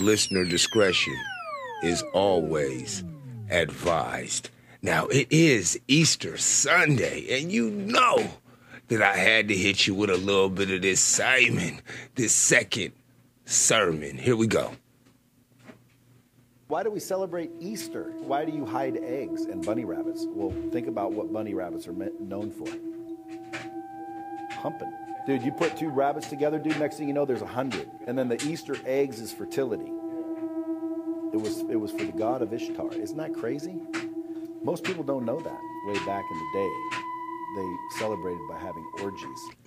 Listener discretion is always advised. Now, it is Easter Sunday, and you know that I had to hit you with a little bit of this Simon, this second sermon. Here we go. Why do we celebrate Easter? Why do you hide eggs and bunny rabbits? Well, think about what bunny rabbits are known for. Humping. Dude, you put two rabbits together, dude, next thing you know, there's 100. And then the Easter eggs is fertility. It was for the god of Ishtar. Isn't that crazy? Most people don't know that. Way back in the day, they celebrated by having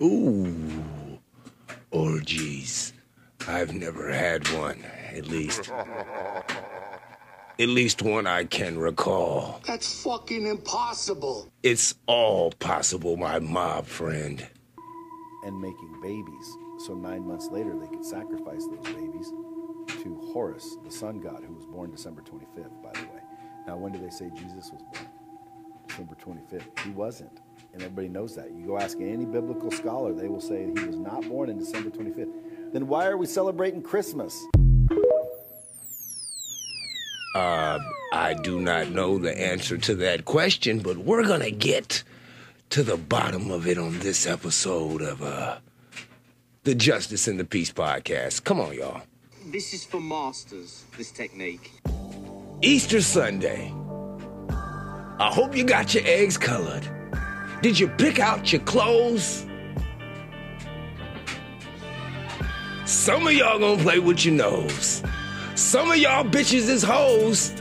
orgies. Ooh, orgies. I've never had one, at least. At least one I can recall. That's fucking impossible. It's all possible, my mob friend. And making babies. So 9 months later, they could sacrifice those babies to Horus, the sun god, who was born December 25th, by the way. Now, when do they say Jesus was born? December 25th. He wasn't. And everybody knows that. You go ask any biblical scholar, they will say he was not born on December 25th. Then why are we celebrating Christmas? I do not know the answer to that question, but we're going to get to the bottom of it on this episode of the Justice and the Peace podcast. Come on, y'all. This is for masters, this technique. Easter Sunday. I hope you got your eggs colored. Did you pick out your clothes? Some of y'all gonna play with your nose. Some of y'all bitches is hoes.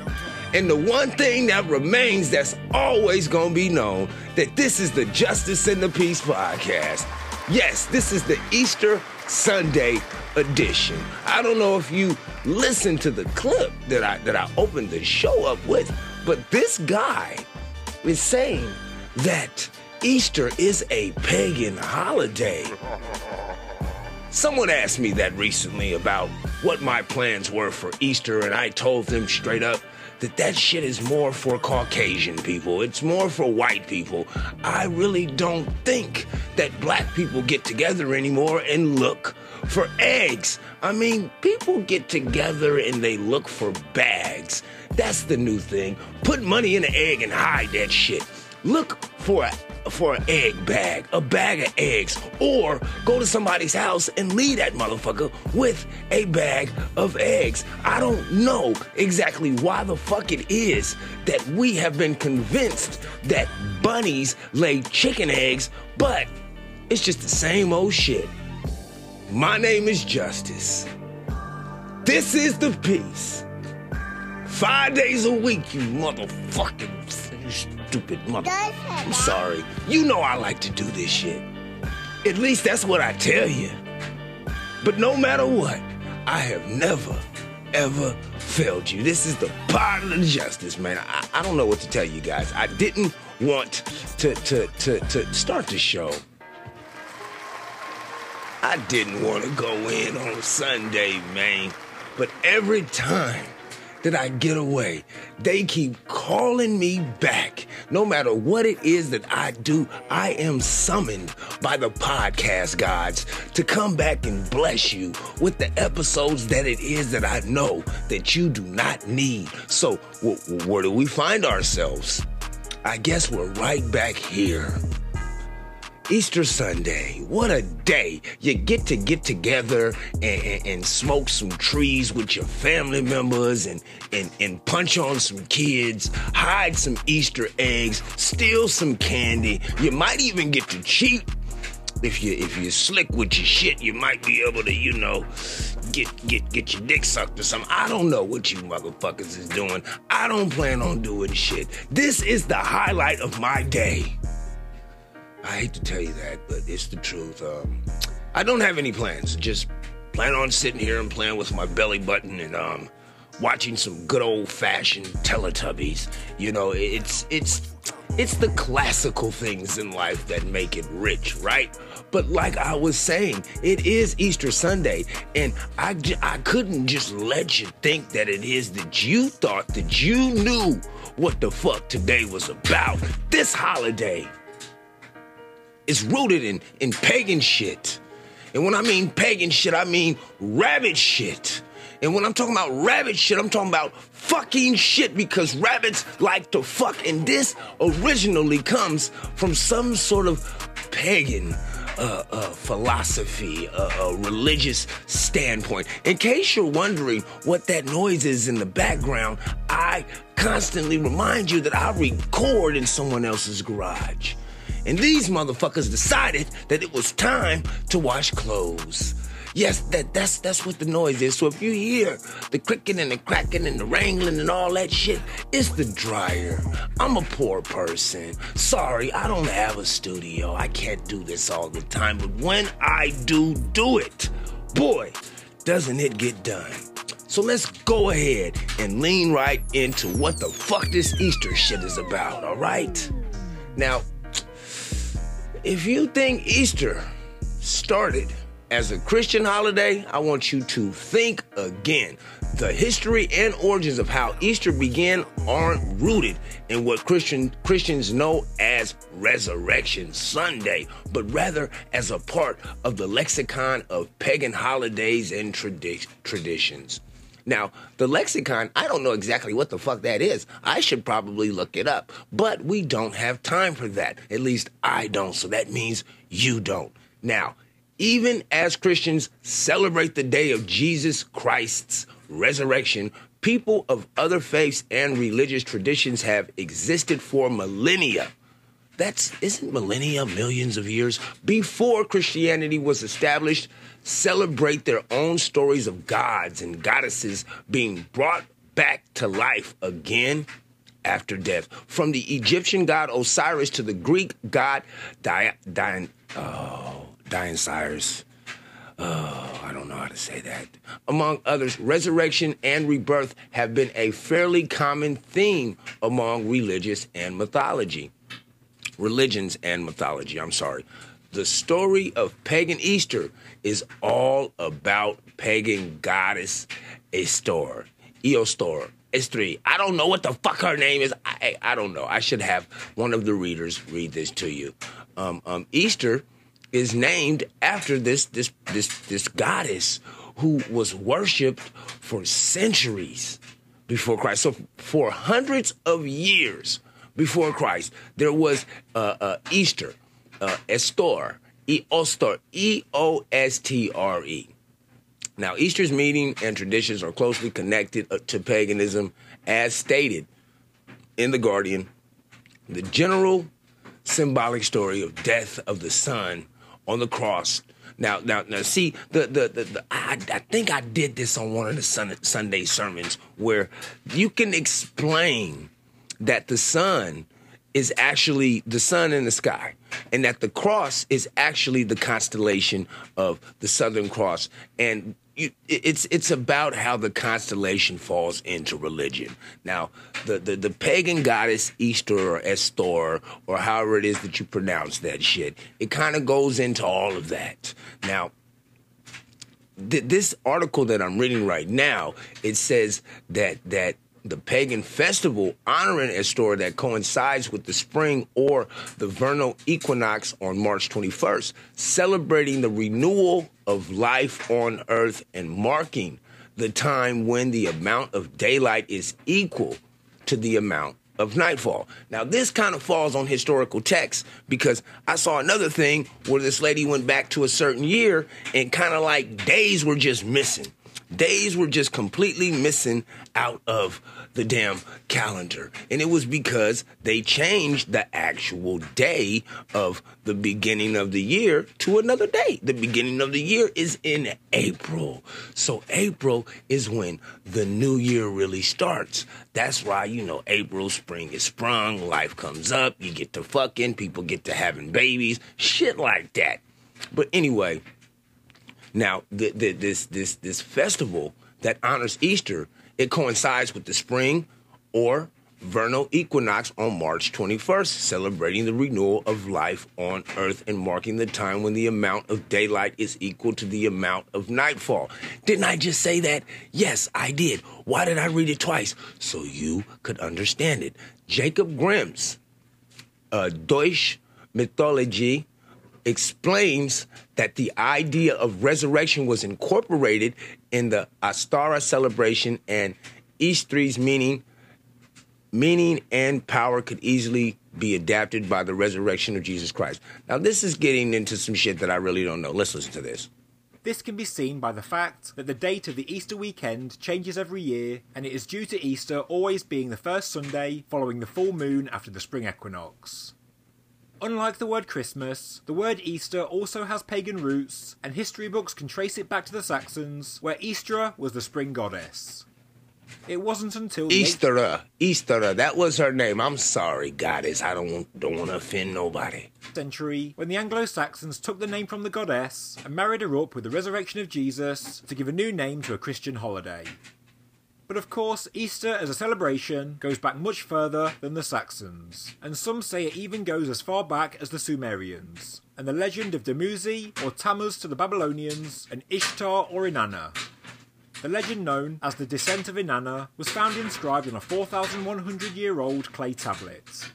And the one thing that remains that's always gonna be known, that this is the Justice and the Peace podcast. Yes, this is the Easter Sunday edition. I don't know if you listened to the clip that I opened the show up with, but this guy is saying that Easter is a pagan holiday. Someone asked me that recently about what my plans were for Easter, and I told them straight up that that shit is more for Caucasian people. It's more for white people. I really don't think that black people get together anymore and look for eggs. I mean, people get together and they look for bags. That's the new thing. Put money in an egg and hide that shit. Look for an egg bag, a bag of eggs, or go to somebody's house and leave that motherfucker with a bag of eggs. I don't know exactly why the fuck it is that we have been convinced that bunnies lay chicken eggs, but it's just the same old shit. My name is Justice. This is the Peace. 5 days a week, you motherfucking... stupid mother. I'm sorry. You know I like to do this shit. At least that's what I tell you. But no matter what, I have never, ever failed you. This is the part of the Justice, man. I don't know what to tell you guys. I didn't want to start the show. I didn't want to go in on Sunday, man. But every time that I get away, they keep calling me back. No matter what it is that I do, I am summoned by the podcast gods to come back and bless you with the episodes that it is that I know that you do not need. So where do we find ourselves? I guess we're right back here. Easter Sunday, what a day. You get together and smoke some trees with your family members and punch on some kids, hide some Easter eggs, steal some candy. You might even get to cheat. If you're slick with your shit, you might be able to, you know, get your dick sucked or something. I don't know what you motherfuckers is doing. I don't plan on doing shit. This is the highlight of my day. I hate to tell you that, but it's the truth. I don't have any plans. Just plan on sitting here and playing with my belly button and watching some good old-fashioned Teletubbies. You know, it's the classical things in life that make it rich, right? But like I was saying, it is Easter Sunday, and I couldn't just let you think that it is that you thought that you knew what the fuck today was about. This holiday, it's rooted in pagan shit. And when I mean pagan shit, I mean rabbit shit. And when I'm talking about rabbit shit, I'm talking about fucking shit, because rabbits like to fuck. And this originally comes from some sort of pagan philosophy, a religious standpoint. In case you're wondering what that noise is in the background, I constantly remind you that I record in someone else's garage. And these motherfuckers decided that it was time to wash clothes. Yes, that's what the noise is. So if you hear the clicking and the cracking and the wrangling and all that shit, it's the dryer. I'm a poor person. Sorry, I don't have a studio. I can't do this all the time. But when I do it, boy, doesn't it get done. So let's go ahead and lean right into what the fuck this Easter shit is about, all right? Now, if you think Easter started as a Christian holiday, I want you to think again. The history and origins of how Easter began aren't rooted in what Christians know as Resurrection Sunday, but rather as a part of the lexicon of pagan holidays and traditions. Now, the lexicon, I don't know exactly what the fuck that is. I should probably look it up, but we don't have time for that. At least I don't, so that means you don't. Now, even as Christians celebrate the day of Jesus Christ's resurrection, people of other faiths and religious traditions have existed for millennia. Isn't millennia millions of years? Before Christianity was established, celebrate their own stories of gods and goddesses being brought back to life again after death. From the Egyptian god Osiris to the Greek god Dionysus. Oh, I don't know how to say that. Among others, resurrection and rebirth have been a fairly common theme among religions and mythology. The story of pagan Easter is all about pagan goddess Eostre. I don't know what the fuck her name is. I don't know. I should have one of the readers read this to you. Easter is named after this goddess who was worshipped for centuries before Christ. So for hundreds of years before Christ, there was Easter, Eostre, E-O-S-T-R-E. Now, Easter's meaning and traditions are closely connected to paganism, as stated in The Guardian. The general symbolic story of death of the sun on the cross. Now, see, I think I did this on one of the Sunday sermons, where you can explain that the sun is actually the sun in the sky, and that the cross is actually the constellation of the Southern Cross, and it's about how the constellation falls into religion. Now, the pagan goddess Easter or Eostre, or however it is that you pronounce that shit, it kind of goes into all of that. Now, this article that I'm reading right now, it says that the pagan festival honoring Eostre that coincides with the spring or the vernal equinox on March 21st, celebrating the renewal of life on Earth and marking the time when the amount of daylight is equal to the amount of nightfall. Now, this kind of falls on historical texts, because I saw another thing where this lady went back to a certain year and kind of like days were just missing. Days were just completely missing out of the damn calendar. And it was because they changed the actual day of the beginning of the year to another day. The beginning of the year is in April. So April is when the new year really starts. That's why, April, spring is sprung, life comes up, you get to fucking, people get to having babies, shit like that. But anyway, now, this festival that honors Easter, it coincides with the spring or vernal equinox on March 21st, celebrating the renewal of life on Earth and marking the time when the amount of daylight is equal to the amount of nightfall. Didn't I just say that? Yes, I did. Why did I read it twice? So you could understand it. Jacob Grimm's Deutsch Mythologie explains that the idea of resurrection was incorporated in the Ostara celebration, and Eastre's meaning and power could easily be adapted by the resurrection of Jesus Christ. Now, this is getting into some shit that I really don't know. Let's listen to this. This can be seen by the fact that the date of the Easter weekend changes every year, and it is due to Easter always being the first Sunday following the full moon after the spring equinox. Unlike the word Christmas, the word Easter also has pagan roots, and history books can trace it back to the Saxons, where Istra was the spring goddess. It wasn't until Ostara. That was her name. I'm sorry, goddess. I don't want to offend nobody. Century, when the Anglo-Saxons took the name from the goddess and married her up with the resurrection of Jesus to give a new name to a Christian holiday. But of course, Easter as a celebration goes back much further than the Saxons, and some say it even goes as far back as the Sumerians, and the legend of Dumuzi or Tammuz to the Babylonians, and Ishtar or Inanna. The legend known as the Descent of Inanna was found inscribed on a 4,100-year-old clay tablet.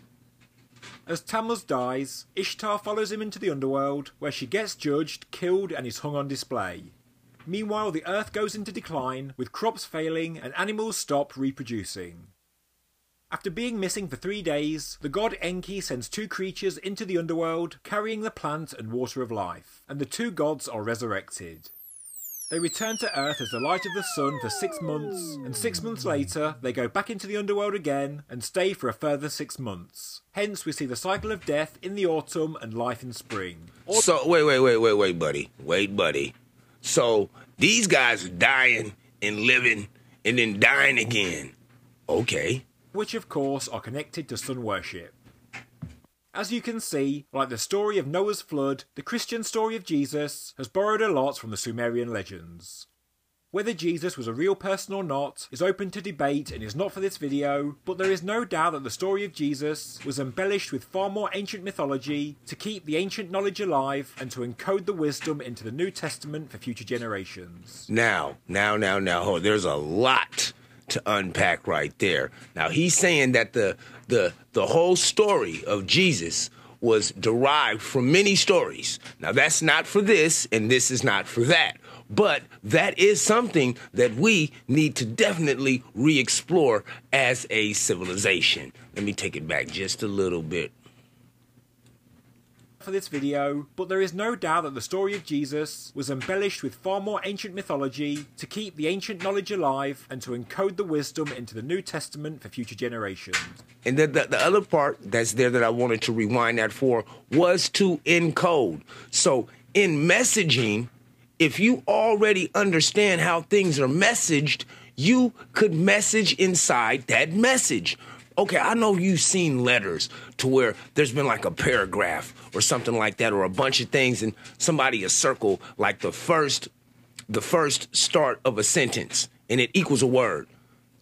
As Tammuz dies, Ishtar follows him into the underworld, where she gets judged, killed, and is hung on display. Meanwhile, the earth goes into decline, with crops failing and animals stop reproducing. After being missing for 3 days, the god Enki sends 2 creatures into the underworld, carrying the plant and water of life, and the 2 gods are resurrected. They return to Earth as the light of the sun for 6 months, and 6 months later, they go back into the underworld again and stay for a further 6 months. Hence, we see the cycle of death in the autumn and life in spring. So, wait, buddy. So, these guys are dying and living and then dying again. Okay. Which, of course, are connected to sun worship. As you can see, like the story of Noah's flood, the Christian story of Jesus has borrowed a lot from the Sumerian legends. Whether Jesus was a real person or not is open to debate and is not for this video, but there is no doubt that the story of Jesus was embellished with far more ancient mythology to keep the ancient knowledge alive and to encode the wisdom into the New Testament for future generations. Now, oh, there's a lot to unpack right there. Now, he's saying that the whole story of Jesus was derived from many stories. Now, that's not for this, and this is not for that. But that is something that we need to definitely re-explore as a civilization. Let me take it back just a little bit. For this video, but there is no doubt that the story of Jesus was embellished with far more ancient mythology to keep the ancient knowledge alive and to encode the wisdom into the New Testament for future generations. And then the other part that's there that I wanted to rewind that for was to encode. So in messaging, if you already understand how things are messaged, you could message inside that message. Okay, I know you've seen letters to where there's been like a paragraph or something like that, or a bunch of things, and somebody a circle like the first start of a sentence, and it equals a word.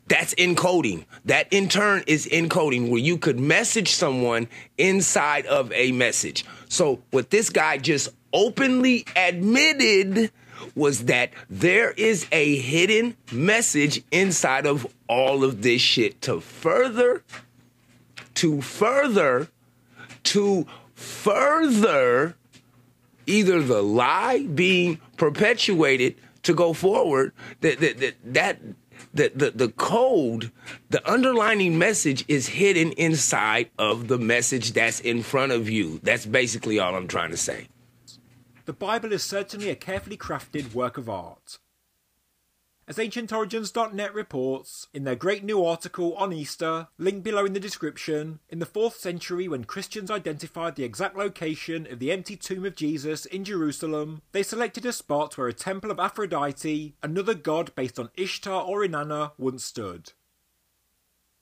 That's encoding. That in turn is encoding, where you could message someone inside of a message. So what this guy just openly admitted was that there is a hidden message inside of all of this shit to further either the lie being perpetuated to go forward, the code, the underlying message is hidden inside of the message that's in front of you. That's basically all I'm trying to say. The Bible is certainly a carefully crafted work of art. As AncientOrigins.net reports, in their great new article on Easter, linked below in the description, in the 4th century when Christians identified the exact location of the empty tomb of Jesus in Jerusalem, they selected a spot where a temple of Aphrodite, another god based on Ishtar or Inanna, once stood.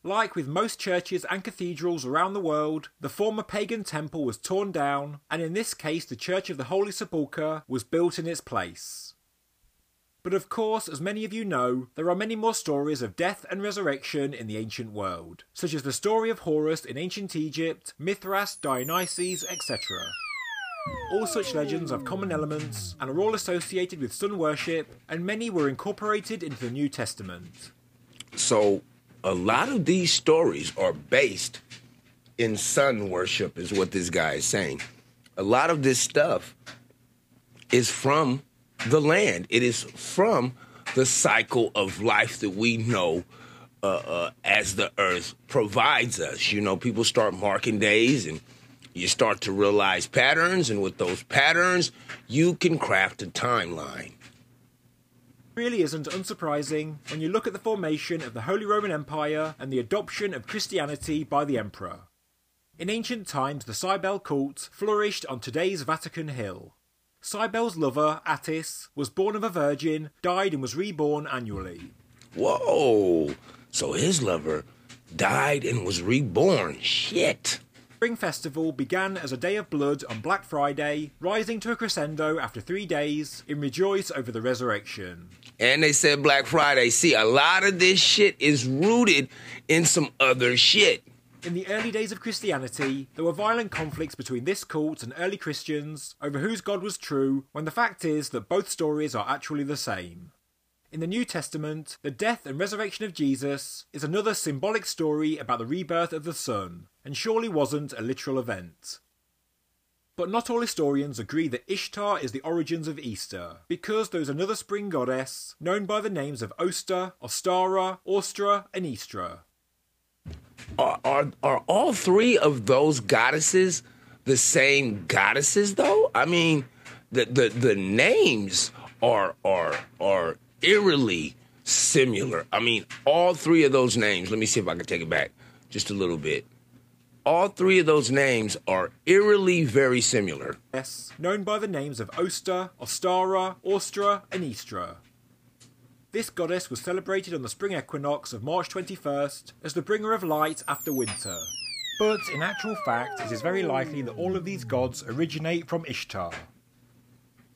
Like with most churches and cathedrals around the world, the former pagan temple was torn down, and in this case the Church of the Holy Sepulchre was built in its place. But of course, as many of you know, there are many more stories of death and resurrection in the ancient world, such as the story of Horus in ancient Egypt, Mithras, Dionysus, etc. All such legends have common elements, and are all associated with sun worship, and many were incorporated into the New Testament. So, a lot of these stories are based in sun worship, is what this guy is saying. A lot of this stuff is from the land. It is from the cycle of life that we know as the earth provides us. You know, people start marking days and you start to realize patterns, and with those patterns, you can craft a timeline. It really isn't unsurprising when you look at the formation of the Holy Roman Empire and the adoption of Christianity by the emperor. In ancient times, the Cybele cult flourished on today's Vatican Hill. Cybele's lover, Attis, was born of a virgin, died and was reborn annually. Whoa! So his lover died and was reborn. Shit! Spring festival began as a day of blood on Black Friday, rising to a crescendo after 3 days in rejoice over the resurrection. And they said Black Friday. See, a lot of this shit is rooted in some other shit. In the early days of Christianity, there were violent conflicts between this cult and early Christians over whose god was true, when the fact is that both stories are actually the same. In the New Testament, the death and resurrection of Jesus is another symbolic story about the rebirth of the sun, and surely wasn't a literal event. But not all historians agree that Ishtar is the origins of Easter, because there is another spring goddess known by the names of Oster, Ostara, Austra, and Istra. Are all three of those goddesses the same goddesses, though? I mean, the names are eerily similar. I mean, all three of those names, let me see if I can take it back just a little bit. All three of those names are eerily very similar. Yes, known by the names of Oster, Ostara, Austra, and Istra. This goddess was celebrated on the spring equinox of March 21st as the bringer of light after winter. But in actual fact, it is very likely that all of these gods originate from Ishtar.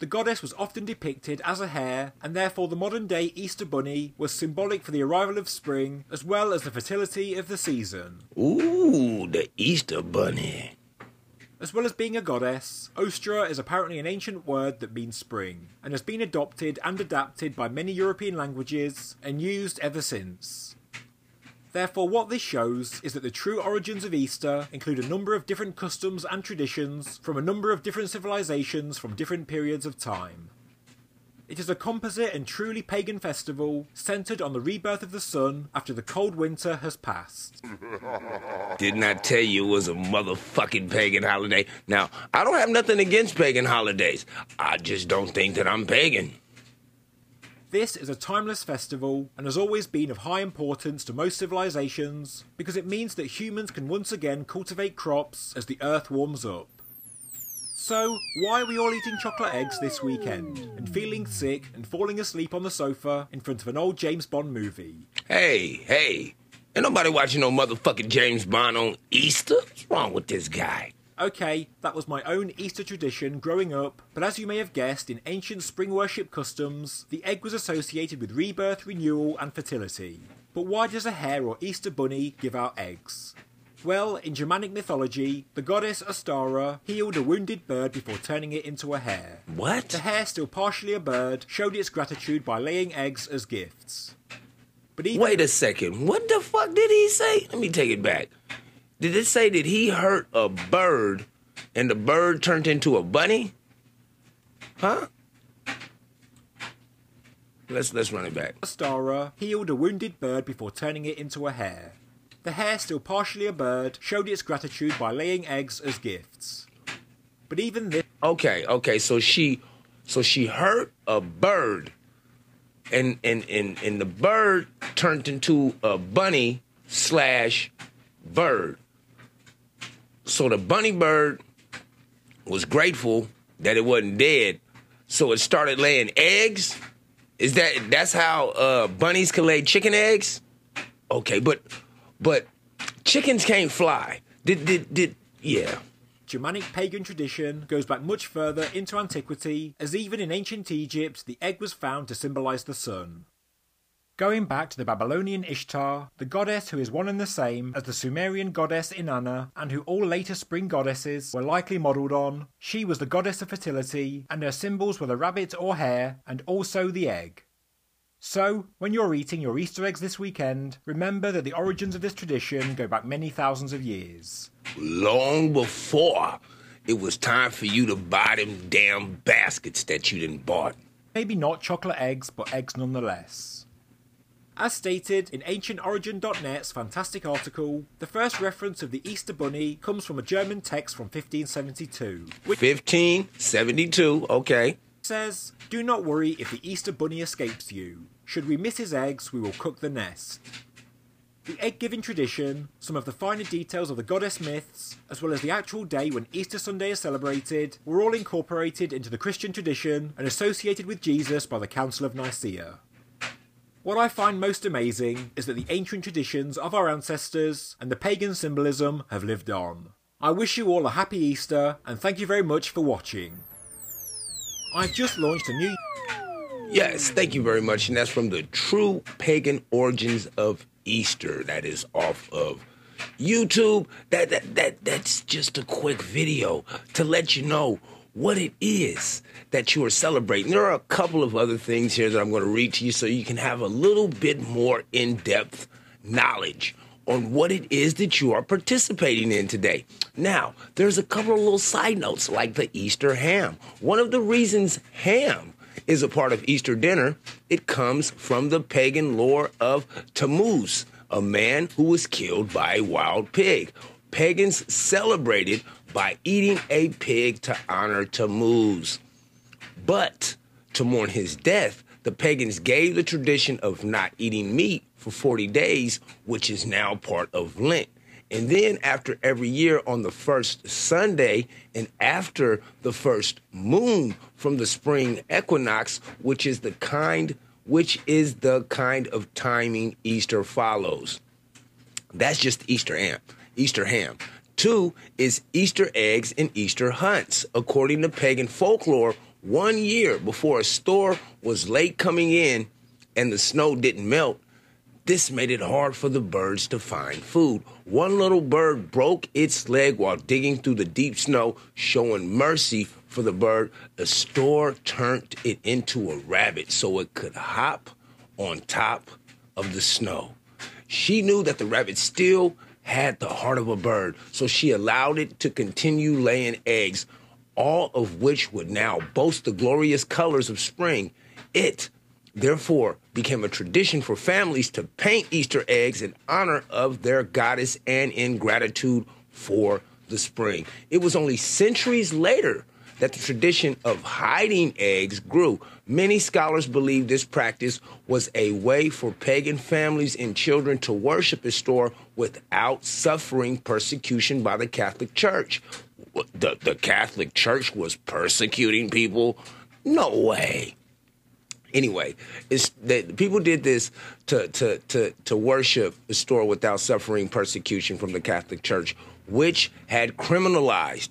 The goddess was often depicted as a hare, and therefore the modern-day Easter bunny was symbolic for the arrival of spring, as well as the fertility of the season. Ooh, the Easter bunny. As well as being a goddess, Ostra is apparently an ancient word that means spring, and has been adopted and adapted by many European languages, and used ever since. Therefore, what this shows is that the true origins of Easter include a number of different customs and traditions from a number of different civilizations from different periods of time. It is a composite and truly pagan festival centered on the rebirth of the sun after the cold winter has passed. Didn't I tell you it was a motherfucking pagan holiday? Now, I don't have nothing against pagan holidays. I just don't think that I'm pagan. This is a timeless festival and has always been of high importance to most civilizations because it means that humans can once again cultivate crops as the earth warms up. So, why are we all eating chocolate eggs this weekend, and feeling sick and falling asleep on the sofa in front of an old James Bond movie? Hey, ain't nobody watching no motherfucking James Bond on Easter? What's wrong with this guy? Okay, that was my own Easter tradition growing up, but as you may have guessed, in ancient spring worship customs, the egg was associated with rebirth, renewal, and fertility. But why does a hare or Easter bunny give out eggs? Well, in Germanic mythology, the goddess Ostara healed a wounded bird before turning it into a hare. What? The hare, still partially a bird, showed its gratitude by laying eggs as gifts. But wait a second, what the fuck did he say? Let me take it back. Did it say that he hurt a bird and the bird turned into a bunny? Huh? Let's run it back. Ostara healed a wounded bird before turning it into a hare. The hare, still partially a bird, showed its gratitude by laying eggs as gifts. But even this... Okay, so she hurt a bird, and the bird turned into a bunny / bird. So the bunny bird was grateful that it wasn't dead, so it started laying eggs? Is that's how bunnies can lay chicken eggs? Okay, But chickens can't fly. Yeah. Germanic pagan tradition goes back much further into antiquity, as even in ancient Egypt, the egg was found to symbolize the sun. Going back to the Babylonian Ishtar, the goddess who is one and the same as the Sumerian goddess Inanna, and who all later spring goddesses were likely modelled on, she was the goddess of fertility, and her symbols were the rabbit or hare, and also the egg. So, when you're eating your Easter eggs this weekend, remember that the origins of this tradition go back many thousands of years. Long before it was time for you to buy them damn baskets that you didn't bought. Maybe not chocolate eggs, but eggs nonetheless. As stated in AncientOrigins.net's fantastic article, the first reference of the Easter Bunny comes from a German text from 1572. Which 1572, okay. Says, "Do not worry if the Easter Bunny escapes you. Should we miss his eggs, we will cook the nest." The egg-giving tradition, some of the finer details of the goddess myths, as well as the actual day when Easter Sunday is celebrated, were all incorporated into the Christian tradition and associated with Jesus by the Council of Nicaea. What I find most amazing is that the ancient traditions of our ancestors and the pagan symbolism have lived on. I wish you all a happy Easter and thank you very much for watching. I've just launched a new... Yes, thank you very much, and that's from the True Pagan Origins of Easter. That is off of YouTube. That's just a quick video to let you know what it is that you are celebrating. There are a couple of other things here that I'm going to read to you so you can have a little bit more in-depth knowledge on what it is that you are participating in today. Now, there's a couple of little side notes like the Easter ham. One of the reasons ham is a part of Easter dinner, it comes from the pagan lore of Tammuz, a man who was killed by a wild pig. Pagans celebrated by eating a pig to honor Tammuz. But to mourn his death, the pagans gave the tradition of not eating meat for 40 days, which is now part of Lent. And then after every year on the first Sunday and after the first moon from the spring equinox, which is the kind of timing Easter follows. That's just Easter ham. Two is Easter eggs and Easter hunts. According to pagan folklore, 1 year before a store was late coming in and the snow didn't melt, this made it hard for the birds to find food. One little bird broke its leg while digging through the deep snow, showing mercy for the bird. The store turned it into a rabbit so it could hop on top of the snow. She knew that the rabbit still had the heart of a bird, so she allowed it to continue laying eggs, all of which would now boast the glorious colors of spring. It, therefore, became a tradition for families to paint Easter eggs in honor of their goddess and in gratitude for the spring. It was only centuries later that the tradition of hiding eggs grew. Many scholars believe this practice was a way for pagan families and children to worship Easter without suffering persecution by the Catholic Church. The Catholic Church was persecuting people? No way. Anyway, people did this to worship Easter without suffering persecution from the Catholic Church, which had criminalized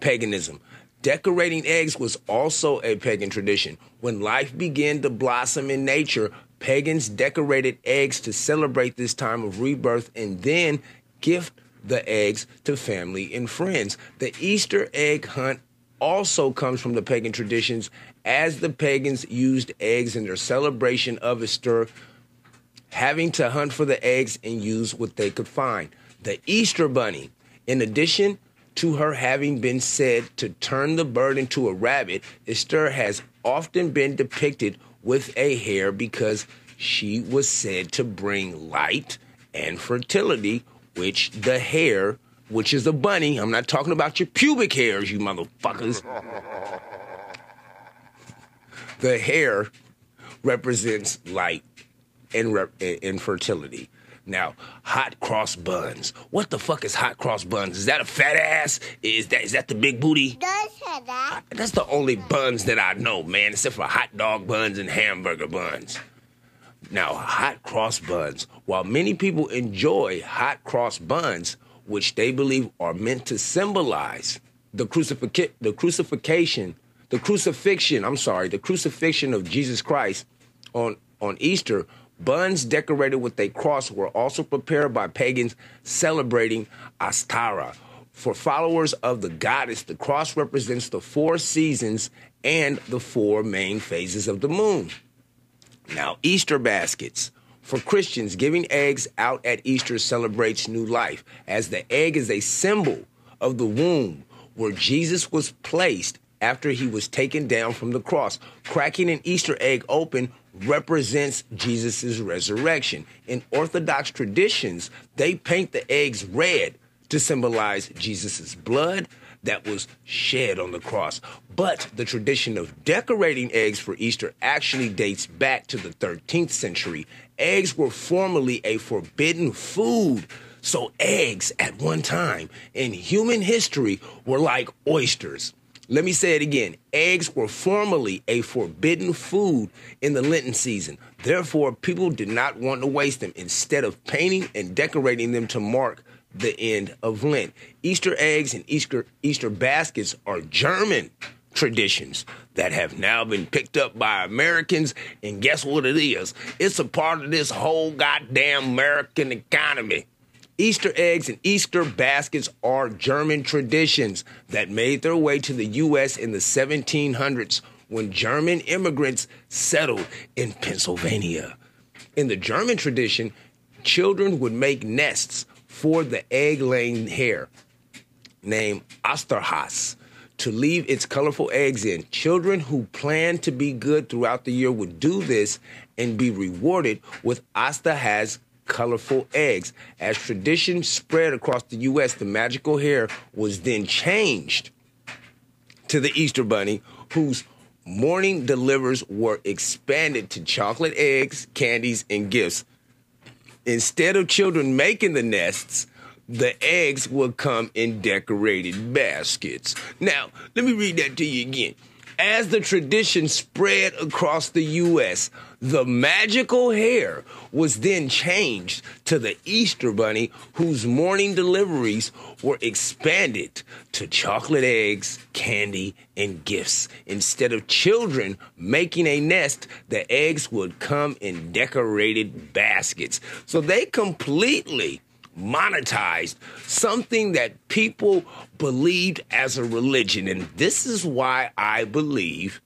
paganism. Decorating eggs was also a pagan tradition. When life began to blossom in nature, pagans decorated eggs to celebrate this time of rebirth and then gift the eggs to family and friends. The Easter egg hunt also comes from the pagan traditions, as the pagans used eggs in their celebration of Easter, having to hunt for the eggs and use what they could find. The Easter bunny, in addition to her having been said to turn the bird into a rabbit, Easter has often been depicted with a hare because she was said to bring light and fertility, which the hare, which is a bunny, I'm not talking about your pubic hairs, you motherfuckers. The hare represents light and fertility. Now, hot cross buns. What the fuck is hot cross buns? Is that a fat ass? Is that the big booty? That's the only buns that I know, man, except for hot dog buns and hamburger buns. Now, hot cross buns. While many people enjoy hot cross buns, which they believe are meant to symbolize the crucifixion of Jesus Christ on Easter, buns decorated with a cross were also prepared by pagans celebrating Ostara. For followers of the goddess, the cross represents the 4 seasons and the 4 main phases of the moon. Now, Easter baskets. For Christians, giving eggs out at Easter celebrates new life, as the egg is a symbol of the womb where Jesus was placed after he was taken down from the cross. Cracking an Easter egg open represents Jesus' resurrection. In Orthodox traditions, they paint the eggs red to symbolize Jesus' blood that was shed on the cross. But the tradition of decorating eggs for Easter actually dates back to the 13th century. Eggs were formerly a forbidden food. So eggs at one time in human history were like oysters. Let me say it again. Eggs were formerly a forbidden food in the Lenten season. Therefore, people did not want to waste them. Instead of painting and decorating them to mark the end of Lent, Easter eggs and Easter baskets are German traditions that have now been picked up by Americans. And guess what it is? It's a part of this whole goddamn American economy. Easter eggs and Easter baskets are German traditions that made their way to the U.S. in the 1700s when German immigrants settled in Pennsylvania. In the German tradition, children would make nests for the egg-laying hare named Osterhass to leave its colorful eggs in. Children who planned to be good throughout the year would do this and be rewarded with Osterhass colorful eggs. As tradition spread across the U.S., the magical hare was then changed to the Easter bunny, whose morning delivers were expanded to chocolate eggs, candies, and gifts. Instead of children making the nests, the eggs would come in decorated baskets. Now, let me read that to you again. As the tradition spread across the U.S., the magical hare was then changed to the Easter bunny, whose morning deliveries were expanded to chocolate eggs, candy, and gifts. Instead of children making a nest, the eggs would come in decorated baskets. So they completely monetized something that people believed as a religion. And this is why I believe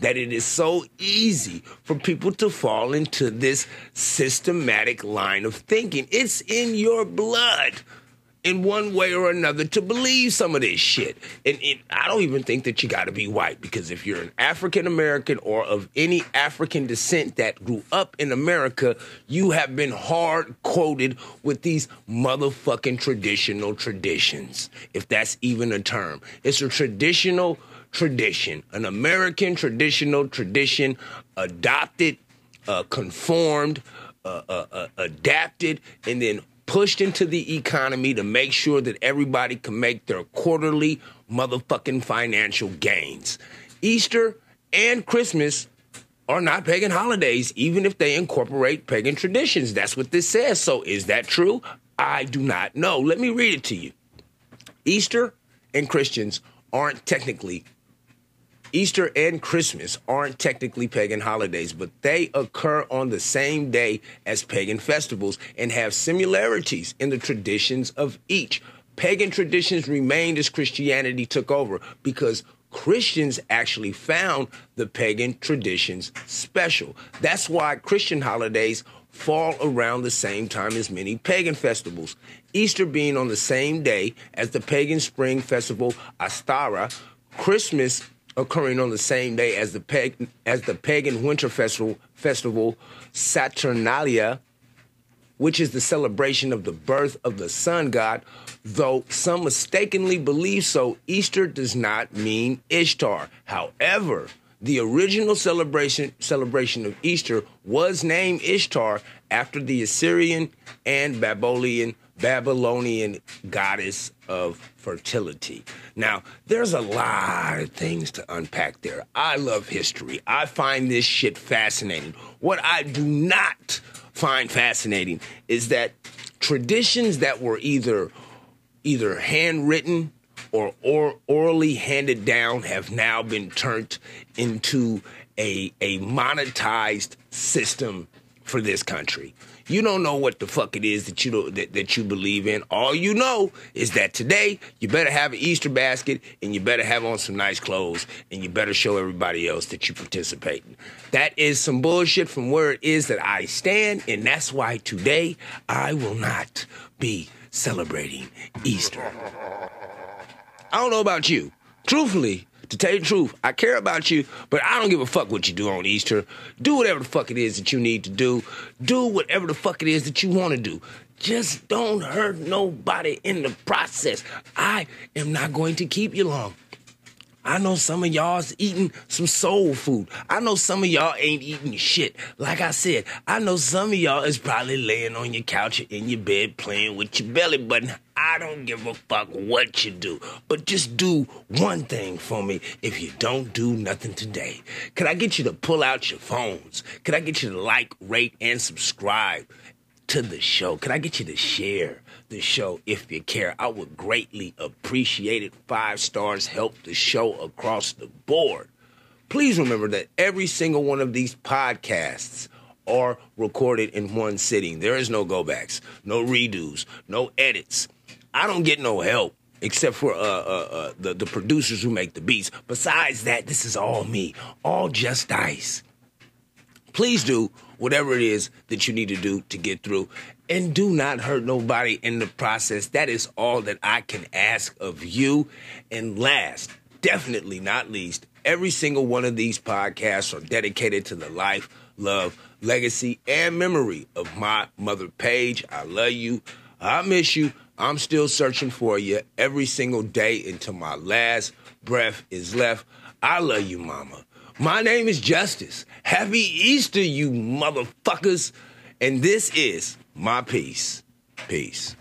that it is so easy for people to fall into this systematic line of thinking. It's in your blood in one way or another to believe some of this shit. And I don't even think that you got to be white, because if you're an African American or of any African descent that grew up in America, you have been hard coded with these motherfucking traditional traditions, if that's even a term. It's a traditional tradition, an American traditional tradition, adopted, conformed, adapted, and then pushed into the economy to make sure that everybody can make their quarterly motherfucking financial gains. Easter and Christmas are not pagan holidays, even if they incorporate pagan traditions. That's what this says. So is that true? I do not know. Let me read it to you. Easter and Christmas aren't technically pagan holidays, but they occur on the same day as pagan festivals and have similarities in the traditions of each. Pagan traditions remained as Christianity took over because Christians actually found the pagan traditions special. That's why Christian holidays fall around the same time as many pagan festivals. Easter being on the same day as the pagan spring festival Ostara, Christmas occurring on the same day as the pagan winter festival Saturnalia, which is the celebration of the birth of the sun god. Though some mistakenly believe so, Easter does not mean Ishtar. However, the original celebration of Easter was named Ishtar after the Assyrian and Babylonian goddess of fertility. Now, there's a lot of things to unpack there. I love history. I find this shit fascinating. What I do not find fascinating is that traditions that were either handwritten or orally handed down have now been turned into a monetized system for this country. You don't know what the fuck it is that you believe in. All you know is that today you better have an Easter basket and you better have on some nice clothes and you better show everybody else that you participate. That is some bullshit from where it is that I stand, and that's why today I will not be celebrating Easter. I don't know about you. Truthfully, To tell you the truth, I care about you, but I don't give a fuck what you do on Easter. Do whatever the fuck it is that you need to do. Do whatever the fuck it is that you want to do. Just don't hurt nobody in the process. I am not going to keep you long. I know some of y'all's eating some soul food. I know some of y'all ain't eating shit. Like I said, I know some of y'all is probably laying on your couch or in your bed playing with your belly button. I don't give a fuck what you do. But just do one thing for me if you don't do nothing today. Could I get you to pull out your phones? Could I get you to like, rate, and subscribe to the show? Could I get you to share the show if you care? I would greatly appreciate it. 5 stars help the show across the board. Please remember that every single one of these podcasts are recorded in one sitting. There is no go backs, no redos, no edits. I don't get no help except for the producers who make the beats. Besides that, this is all me, all just Dice. Please do whatever it is that you need to do to get through. And do not hurt nobody in the process. That is all that I can ask of you. And last, definitely not least, every single one of these podcasts are dedicated to the life, love, legacy, and memory of my mother, Paige. I love you. I miss you. I'm still searching for you every single day until my last breath is left. I love you, Mama. My name is Justice. Happy Easter, you motherfuckers. And this is my peace. Peace.